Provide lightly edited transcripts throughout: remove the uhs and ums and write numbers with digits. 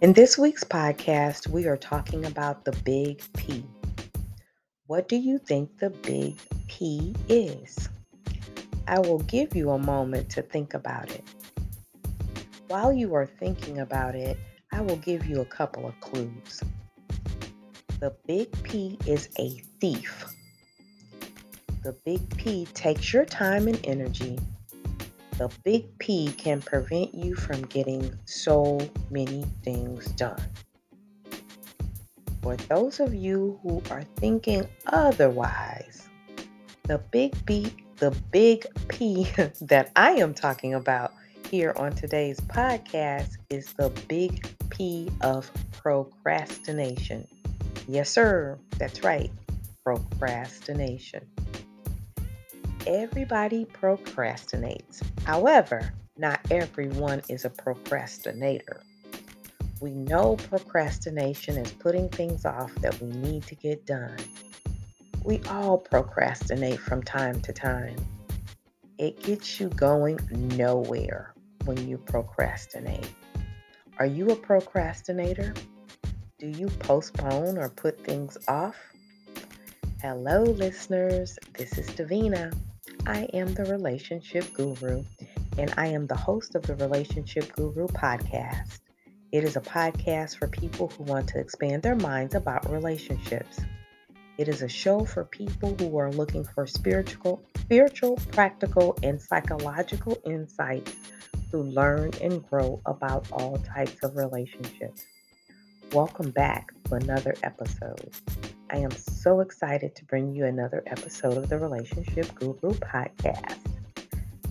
In this week's podcast, we are talking about the big P. What do you think the big P is? I will give you a moment to think about it. While you are thinking about it, I will give you a couple of clues. The big P is a thief. The big P takes your time and energy. The big P can prevent you from getting so many things done. For those of you who are thinking otherwise, the big P that I am talking about here on today's podcast is the big P of procrastination. Yes, sir. That's right. Procrastination. Everybody procrastinates. However, not everyone is a procrastinator. We know procrastination is putting things off that we need to get done. We all procrastinate from time to time. It gets you going nowhere when you procrastinate. Are you a procrastinator? Do you postpone or put things off? Hello, listeners. This is Davena. I am the Relationship Guru, and I am the host of the Relationship Guru Podcast. It is a podcast for people who want to expand their minds about relationships. It is a show for people who are looking for spiritual, practical, and psychological insights to learn and grow about all types of relationships. Welcome back to another episode. I am so excited to bring you another episode of the Relationship Guru Podcast.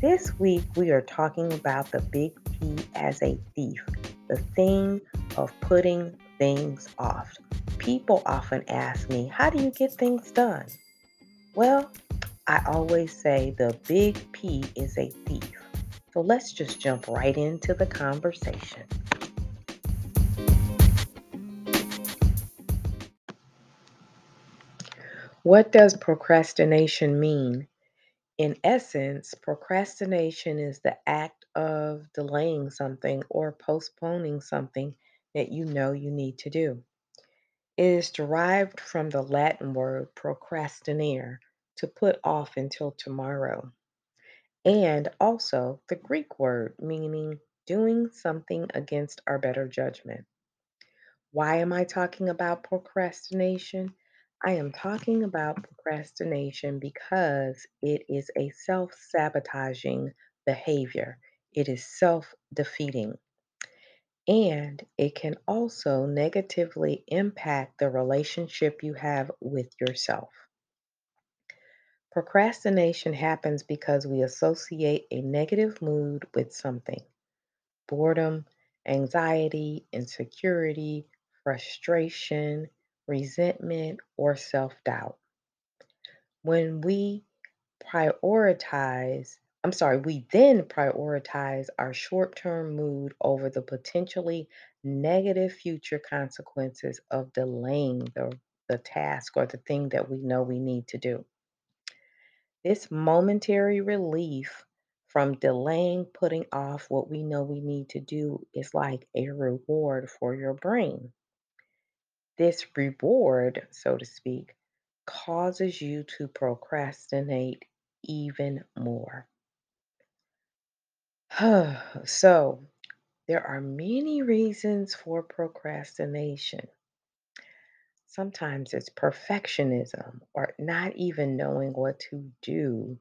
This week, we are talking about the big P as a thief, the thing of putting things off. People often ask me, how do you get things done? Well, I always say the big P is a thief. So let's just jump right into the conversation. What does procrastination mean? In essence, procrastination is the act of delaying something or postponing something that you know you need to do. It is derived from the Latin word procrastinare, to put off until tomorrow, and also the Greek word meaning doing something against our better judgment. Why am I talking about procrastination? I am talking about procrastination because it is a self-sabotaging behavior. It is self-defeating. And it can also negatively impact the relationship you have with yourself. Procrastination happens because we associate a negative mood with something. Boredom, anxiety, insecurity, frustration, resentment, or self-doubt. When we then prioritize our short-term mood over the potentially negative future consequences of delaying the task or the thing that we know we need to do. This momentary relief from delaying, putting off what we know we need to do is like a reward for your brain. This reward, so to speak, causes you to procrastinate even more. So, there are many reasons for procrastination. Sometimes it's perfectionism or not even knowing what to do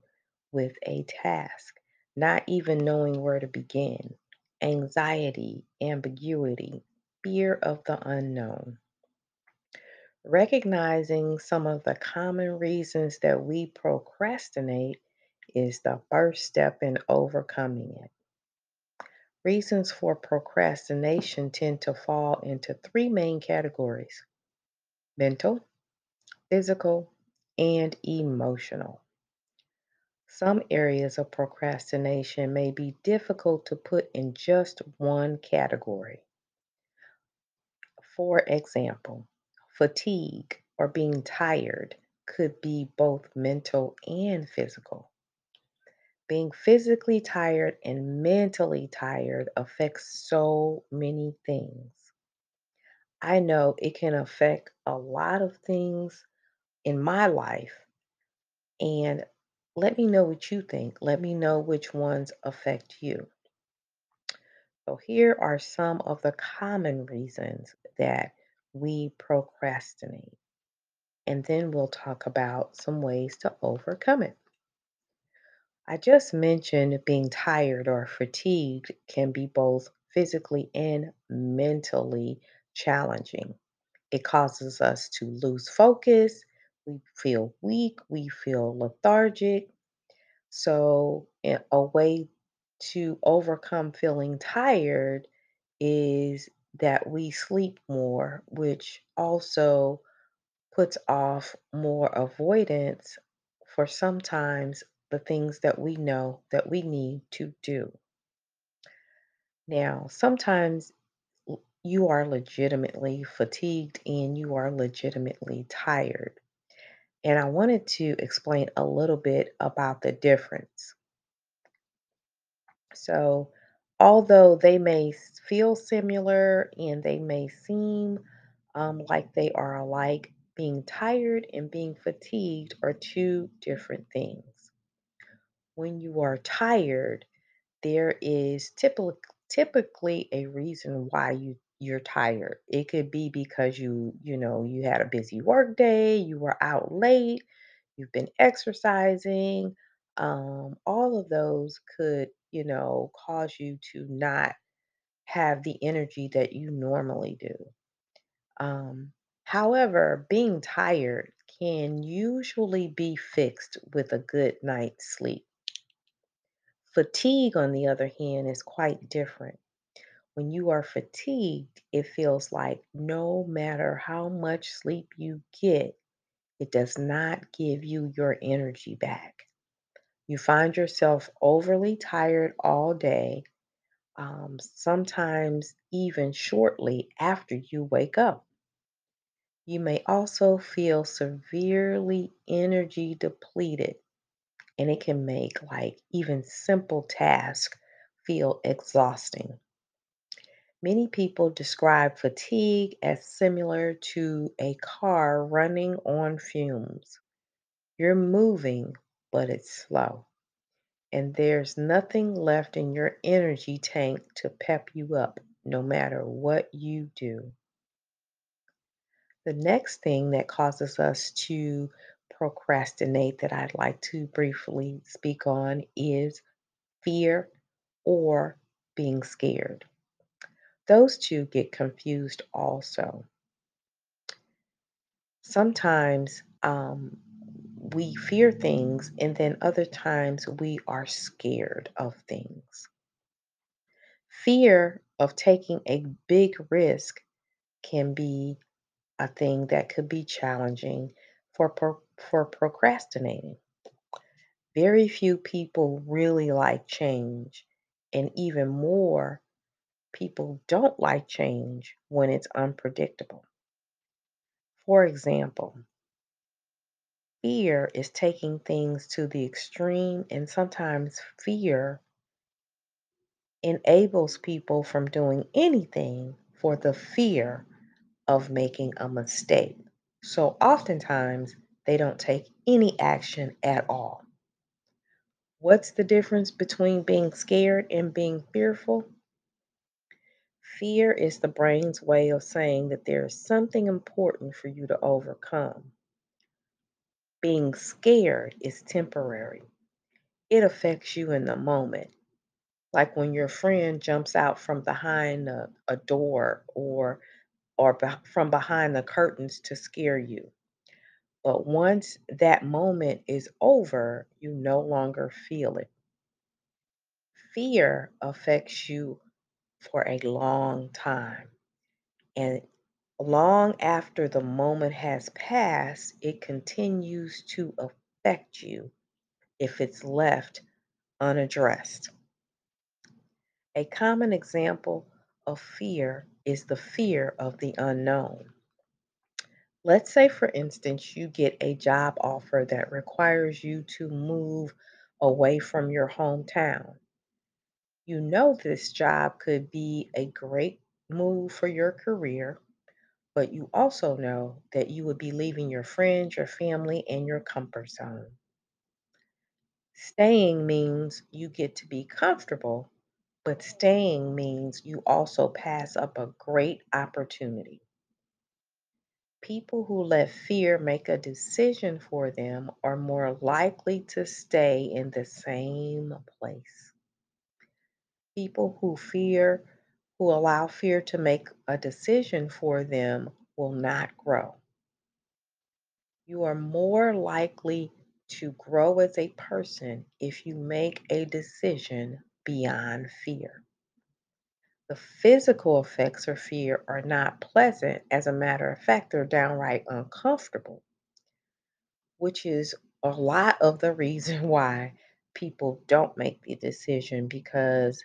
with a task, not even knowing where to begin, anxiety, ambiguity, fear of the unknown. Recognizing some of the common reasons that we procrastinate is the first step in overcoming it. Reasons for procrastination tend to fall into three main categories: mental, physical, and emotional. Some areas of procrastination may be difficult to put in just one category. For example, fatigue or being tired could be both mental and physical. Being physically tired and mentally tired affects so many things. I know it can affect a lot of things in my life. And let me know what you think. Let me know which ones affect you. So, here are some of the common reasons that we procrastinate. And then we'll talk about some ways to overcome it. I just mentioned being tired or fatigued can be both physically and mentally challenging. It causes us to lose focus. We feel weak. We feel lethargic. So, a way to overcome feeling tired is that we sleep more, which also puts off more avoidance for sometimes the things that we know that we need to do. Now, sometimes you are legitimately fatigued and you are legitimately tired. And I wanted to explain a little bit about the difference. So, although they may feel similar and they may seem like they are alike, being tired and being fatigued are two different things. When you are tired, there is typically a reason why you're tired. It could be because you had a busy work day, you were out late, you've been exercising. All of those could, cause you to not have the energy that you normally do. However, being tired can usually be fixed with a good night's sleep. Fatigue, on the other hand, is quite different. When you are fatigued, it feels like no matter how much sleep you get, it does not give you your energy back. You find yourself overly tired all day, sometimes even shortly after you wake up. You may also feel severely energy depleted. And it can make even simple tasks feel exhausting. Many people describe fatigue as similar to a car running on fumes. You're moving, but it's slow. And there's nothing left in your energy tank to pep you up, no matter what you do. The next thing that causes us to procrastinate that I'd like to briefly speak on is fear or being scared. Those two get confused also. Sometimes we fear things, and then other times we are scared of things. Fear of taking a big risk can be a thing that could be challenging for procrastinating. Very few people really like change, and even more people don't like change when it's unpredictable. For example, fear is taking things to the extreme, and sometimes fear enables people from doing anything for the fear of making a mistake. So oftentimes, they don't take any action at all. What's the difference between being scared and being fearful? Fear is the brain's way of saying that there is something important for you to overcome. Being scared is temporary. It affects you in the moment. Like when your friend jumps out from behind a door or from behind the curtains to scare you. But once that moment is over, you no longer feel it. Fear affects you for a long time. And long after the moment has passed, it continues to affect you if it's left unaddressed. A common example of fear is the fear of the unknown. Let's say, for instance, you get a job offer that requires you to move away from your hometown. You know this job could be a great move for your career, but you also know that you would be leaving your friends, your family, and your comfort zone. Staying means you get to be comfortable, but staying means you also pass up a great opportunity. People who let fear make a decision for them are more likely to stay in the same place. People who allow fear to make a decision for them will not grow. You are more likely to grow as a person if you make a decision beyond fear. The physical effects of fear are not pleasant. As a matter of fact, they're downright uncomfortable, which is a lot of the reason why people don't make the decision, because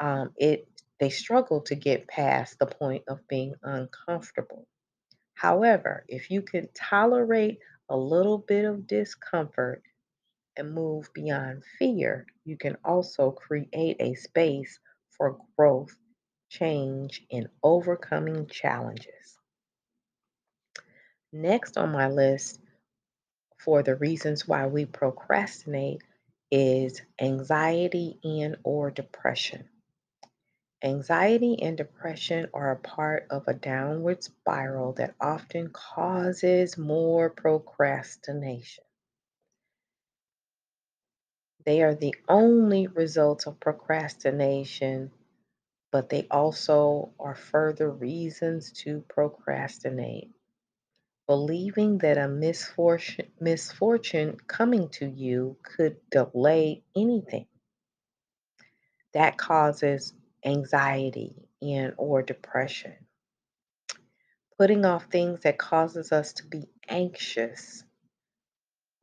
they struggle to get past the point of being uncomfortable. However, if you can tolerate a little bit of discomfort and move beyond fear, you can also create a space for growth, change, and overcoming challenges. Next on my list for the reasons why we procrastinate is anxiety and or depression. Anxiety and depression are a part of a downward spiral that often causes more procrastination. They are the only results of procrastination, but they also are further reasons to procrastinate. Believing that a misfortune coming to you could delay anything. That causes anxiety and or depression. Putting off things that causes us to be anxious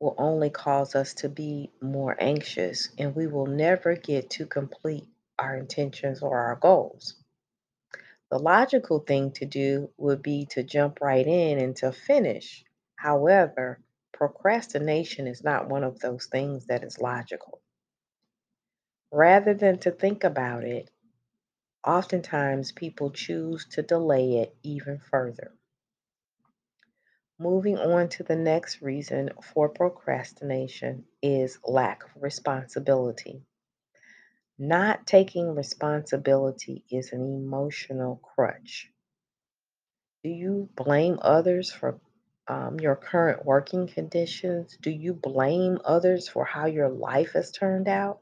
will only cause us to be more anxious, and we will never get to complete our intentions or our goals. The logical thing to do would be to jump right in and to finish. However, procrastination is not one of those things that is logical. Rather than to think about it, oftentimes people choose to delay it even further. Moving on to the next reason for procrastination is lack of responsibility. Not taking responsibility is an emotional crutch. Do you blame others for your current working conditions? Do you blame others for how your life has turned out?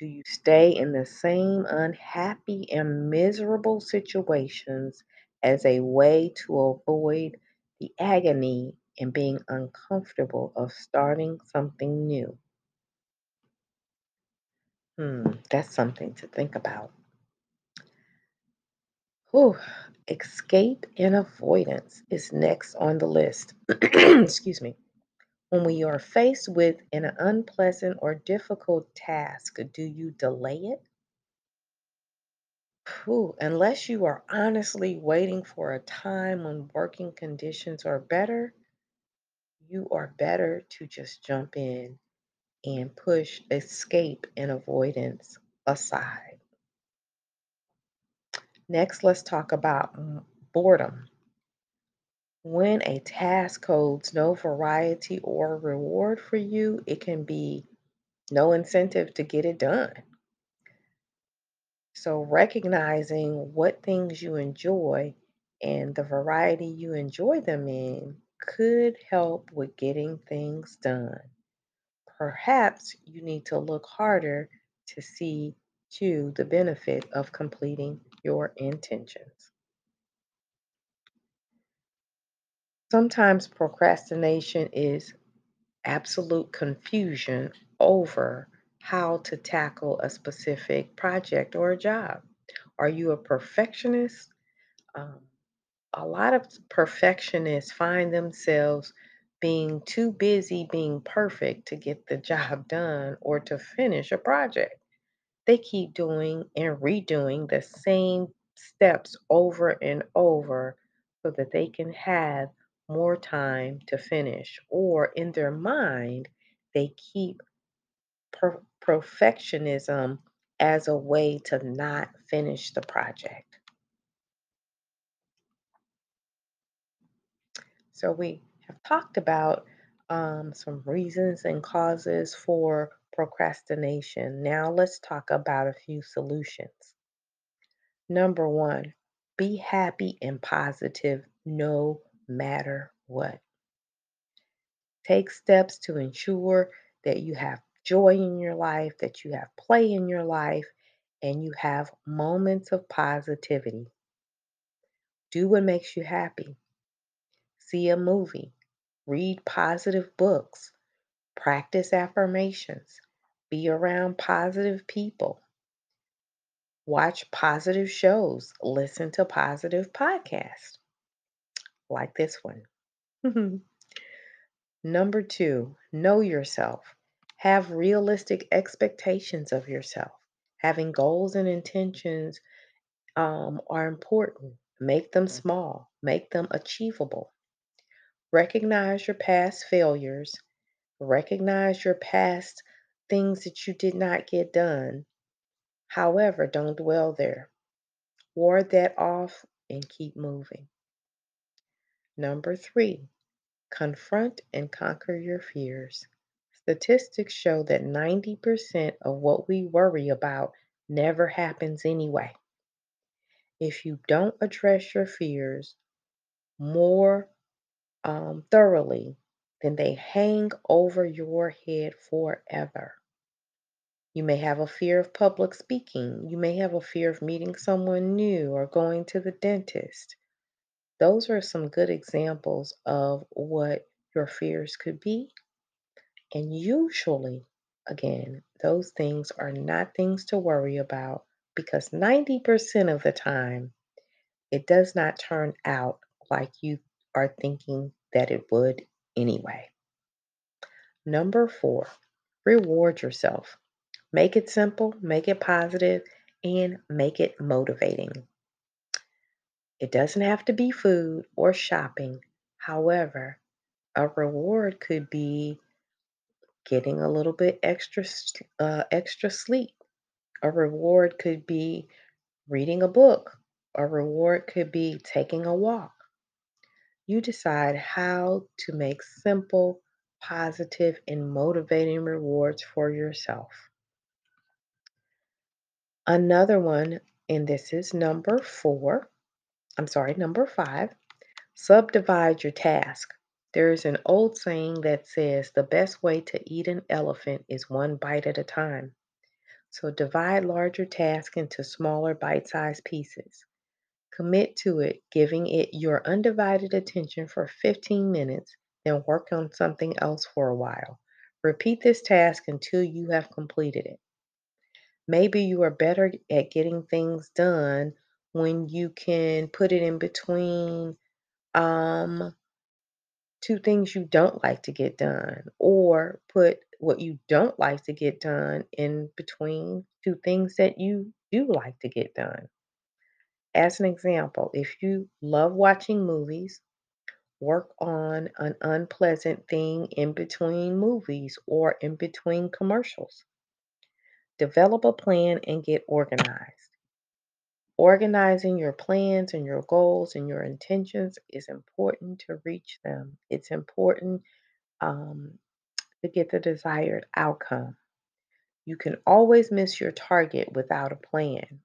Do you stay in the same unhappy and miserable situations as a way to avoid the agony and being uncomfortable of starting something new? That's something to think about. Escape and avoidance is next on the list. Excuse me. When we are faced with an unpleasant or difficult task, do you delay it? Unless you are honestly waiting for a time when working conditions are better, you are better to just jump in and push escape and avoidance aside. Next, let's talk about boredom. When a task holds no variety or reward for you, it can be no incentive to get it done. So recognizing what things you enjoy and the variety you enjoy them in could help with getting things done. Perhaps you need to look harder to see the benefit of completing your intentions. Sometimes procrastination is absolute confusion over how to tackle a specific project or a job. Are you a perfectionist? A lot of perfectionists find themselves being too busy being perfect to get the job done or to finish a project. They keep doing and redoing the same steps over and over so that they can have more time to finish. Or in their mind, they keep perfectionism as a way to not finish the project. So we have talked about some reasons and causes for procrastination. Now let's talk about a few solutions. Number one, be happy and positive no matter what. Take steps to ensure that you have joy in your life, that you have play in your life, and you have moments of positivity. Do what makes you happy. See a movie. Read positive books. Practice affirmations. Be around positive people. Watch positive shows. Listen to positive podcasts like this one. Number two, know yourself. Have realistic expectations of yourself. Having goals and intentions are important. Make them small. Make them achievable. Recognize your past failures. Recognize your past things that you did not get done. However, don't dwell there. Ward that off and keep moving. Number three, confront and conquer your fears. Statistics show that 90% of what we worry about never happens anyway. If you don't address your fears more thoroughly, then they hang over your head forever. You may have a fear of public speaking. You may have a fear of meeting someone new or going to the dentist. Those are some good examples of what your fears could be. And usually, again, those things are not things to worry about because 90% of the time, it does not turn out like you are thinking that it would anyway. Number four, reward yourself. Make it simple, make it positive, and make it motivating. It doesn't have to be food or shopping. However, a reward could be getting a little bit extra sleep. A reward could be reading a book. A reward could be taking a walk. You decide how to make simple, positive, and motivating rewards for yourself. Another one, and this is number five, subdivide your task. There is an old saying that says the best way to eat an elephant is one bite at a time. So divide larger tasks into smaller bite-sized pieces. Commit to it, giving it your undivided attention for 15 minutes, then work on something else for a while. Repeat this task until you have completed it. Maybe you are better at getting things done when you can put it in between two things you don't like to get done, or put what you don't like to get done in between two things that you do like to get done. As an example, if you love watching movies, work on an unpleasant thing in between movies or in between commercials. Develop a plan and get organized. Organizing your plans and your goals and your intentions is important to reach them. It's important to get the desired outcome. You can always miss your target without a plan.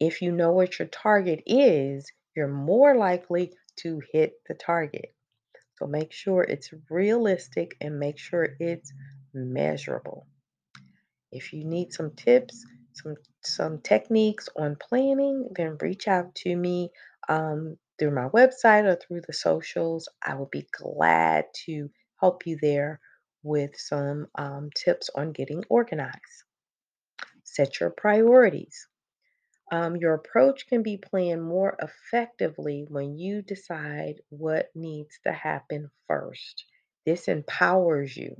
If you know what your target is, you're more likely to hit the target. So make sure it's realistic and make sure it's measurable. If you need some tips, some techniques on planning, then reach out to me through my website or through the socials. I will be glad to help you there with some tips on getting organized. Set your priorities. Your approach can be planned more effectively when you decide what needs to happen first. This empowers you.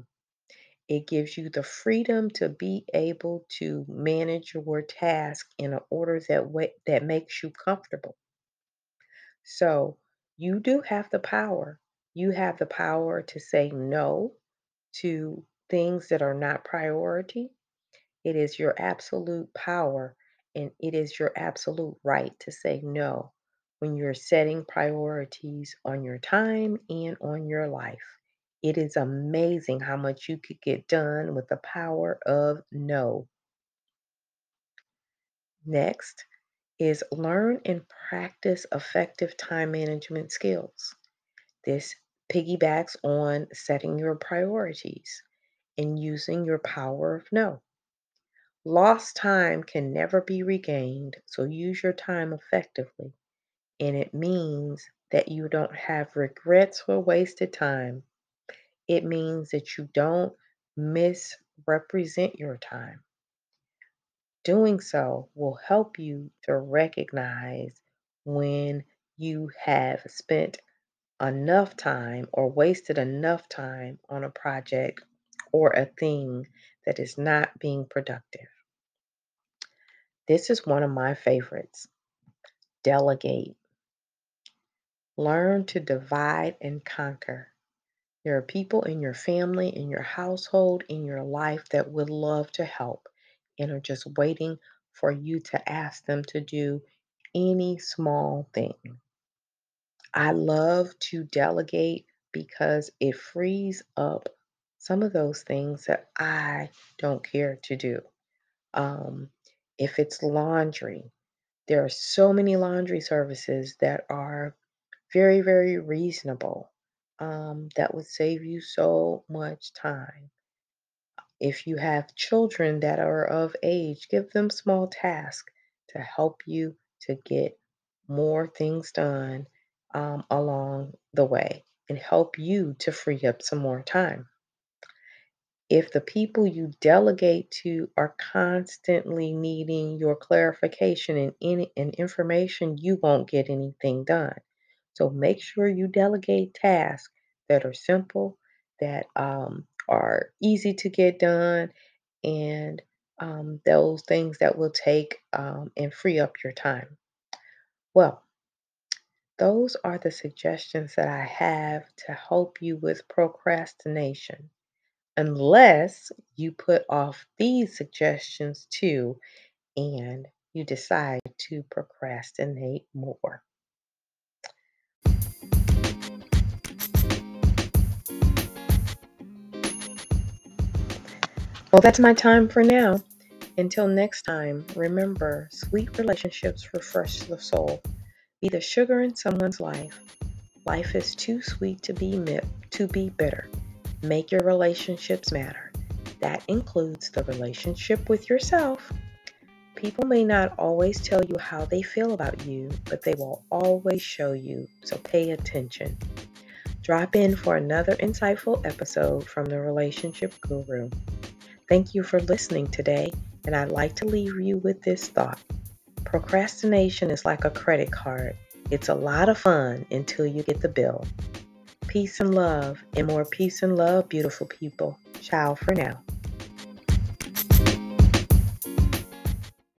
It gives you the freedom to be able to manage your task in an order that makes you comfortable. So you do have the power. You have the power to say no to things that are not priority. It is your absolute power and it is your absolute right to say no when you're setting priorities on your time and on your life. It is amazing how much you could get done with the power of no. Next is learn and practice effective time management skills. This piggybacks on setting your priorities and using your power of no. Lost time can never be regained, so use your time effectively. And it means that you don't have regrets for wasted time. It means that you don't misrepresent your time. Doing so will help you to recognize when you have spent enough time or wasted enough time on a project or a thing that is not being productive. This is one of my favorites. Delegate. Learn to divide and conquer. There are people in your family, in your household, in your life that would love to help and are just waiting for you to ask them to do any small thing. I love to delegate because it frees up some of those things that I don't care to do. If it's laundry, there are so many laundry services that are very, very reasonable. That would save you so much time. If you have children that are of age, give them small tasks to help you to get more things done along the way and help you to free up some more time. If the people you delegate to are constantly needing your clarification and information, you won't get anything done. So make sure you delegate tasks that are simple, that are easy to get done, and those things that will take and free up your time. Well, those are the suggestions that I have to help you with procrastination. Unless you put off these suggestions too, and you decide to procrastinate more. Well, that's my time for now. Until next time, remember, sweet relationships refresh the soul. Be the sugar in someone's life. Life is too sweet to be bitter. Make your relationships matter. That includes the relationship with yourself. People may not always tell you how they feel about you, but they will always show you, so pay attention. Drop in for another insightful episode from the Relationship Guru. Thank you for listening today, and I'd like to leave you with this thought. Procrastination is like a credit card. It's a lot of fun until you get the bill. Peace and love, and more peace and love, beautiful people. Ciao for now.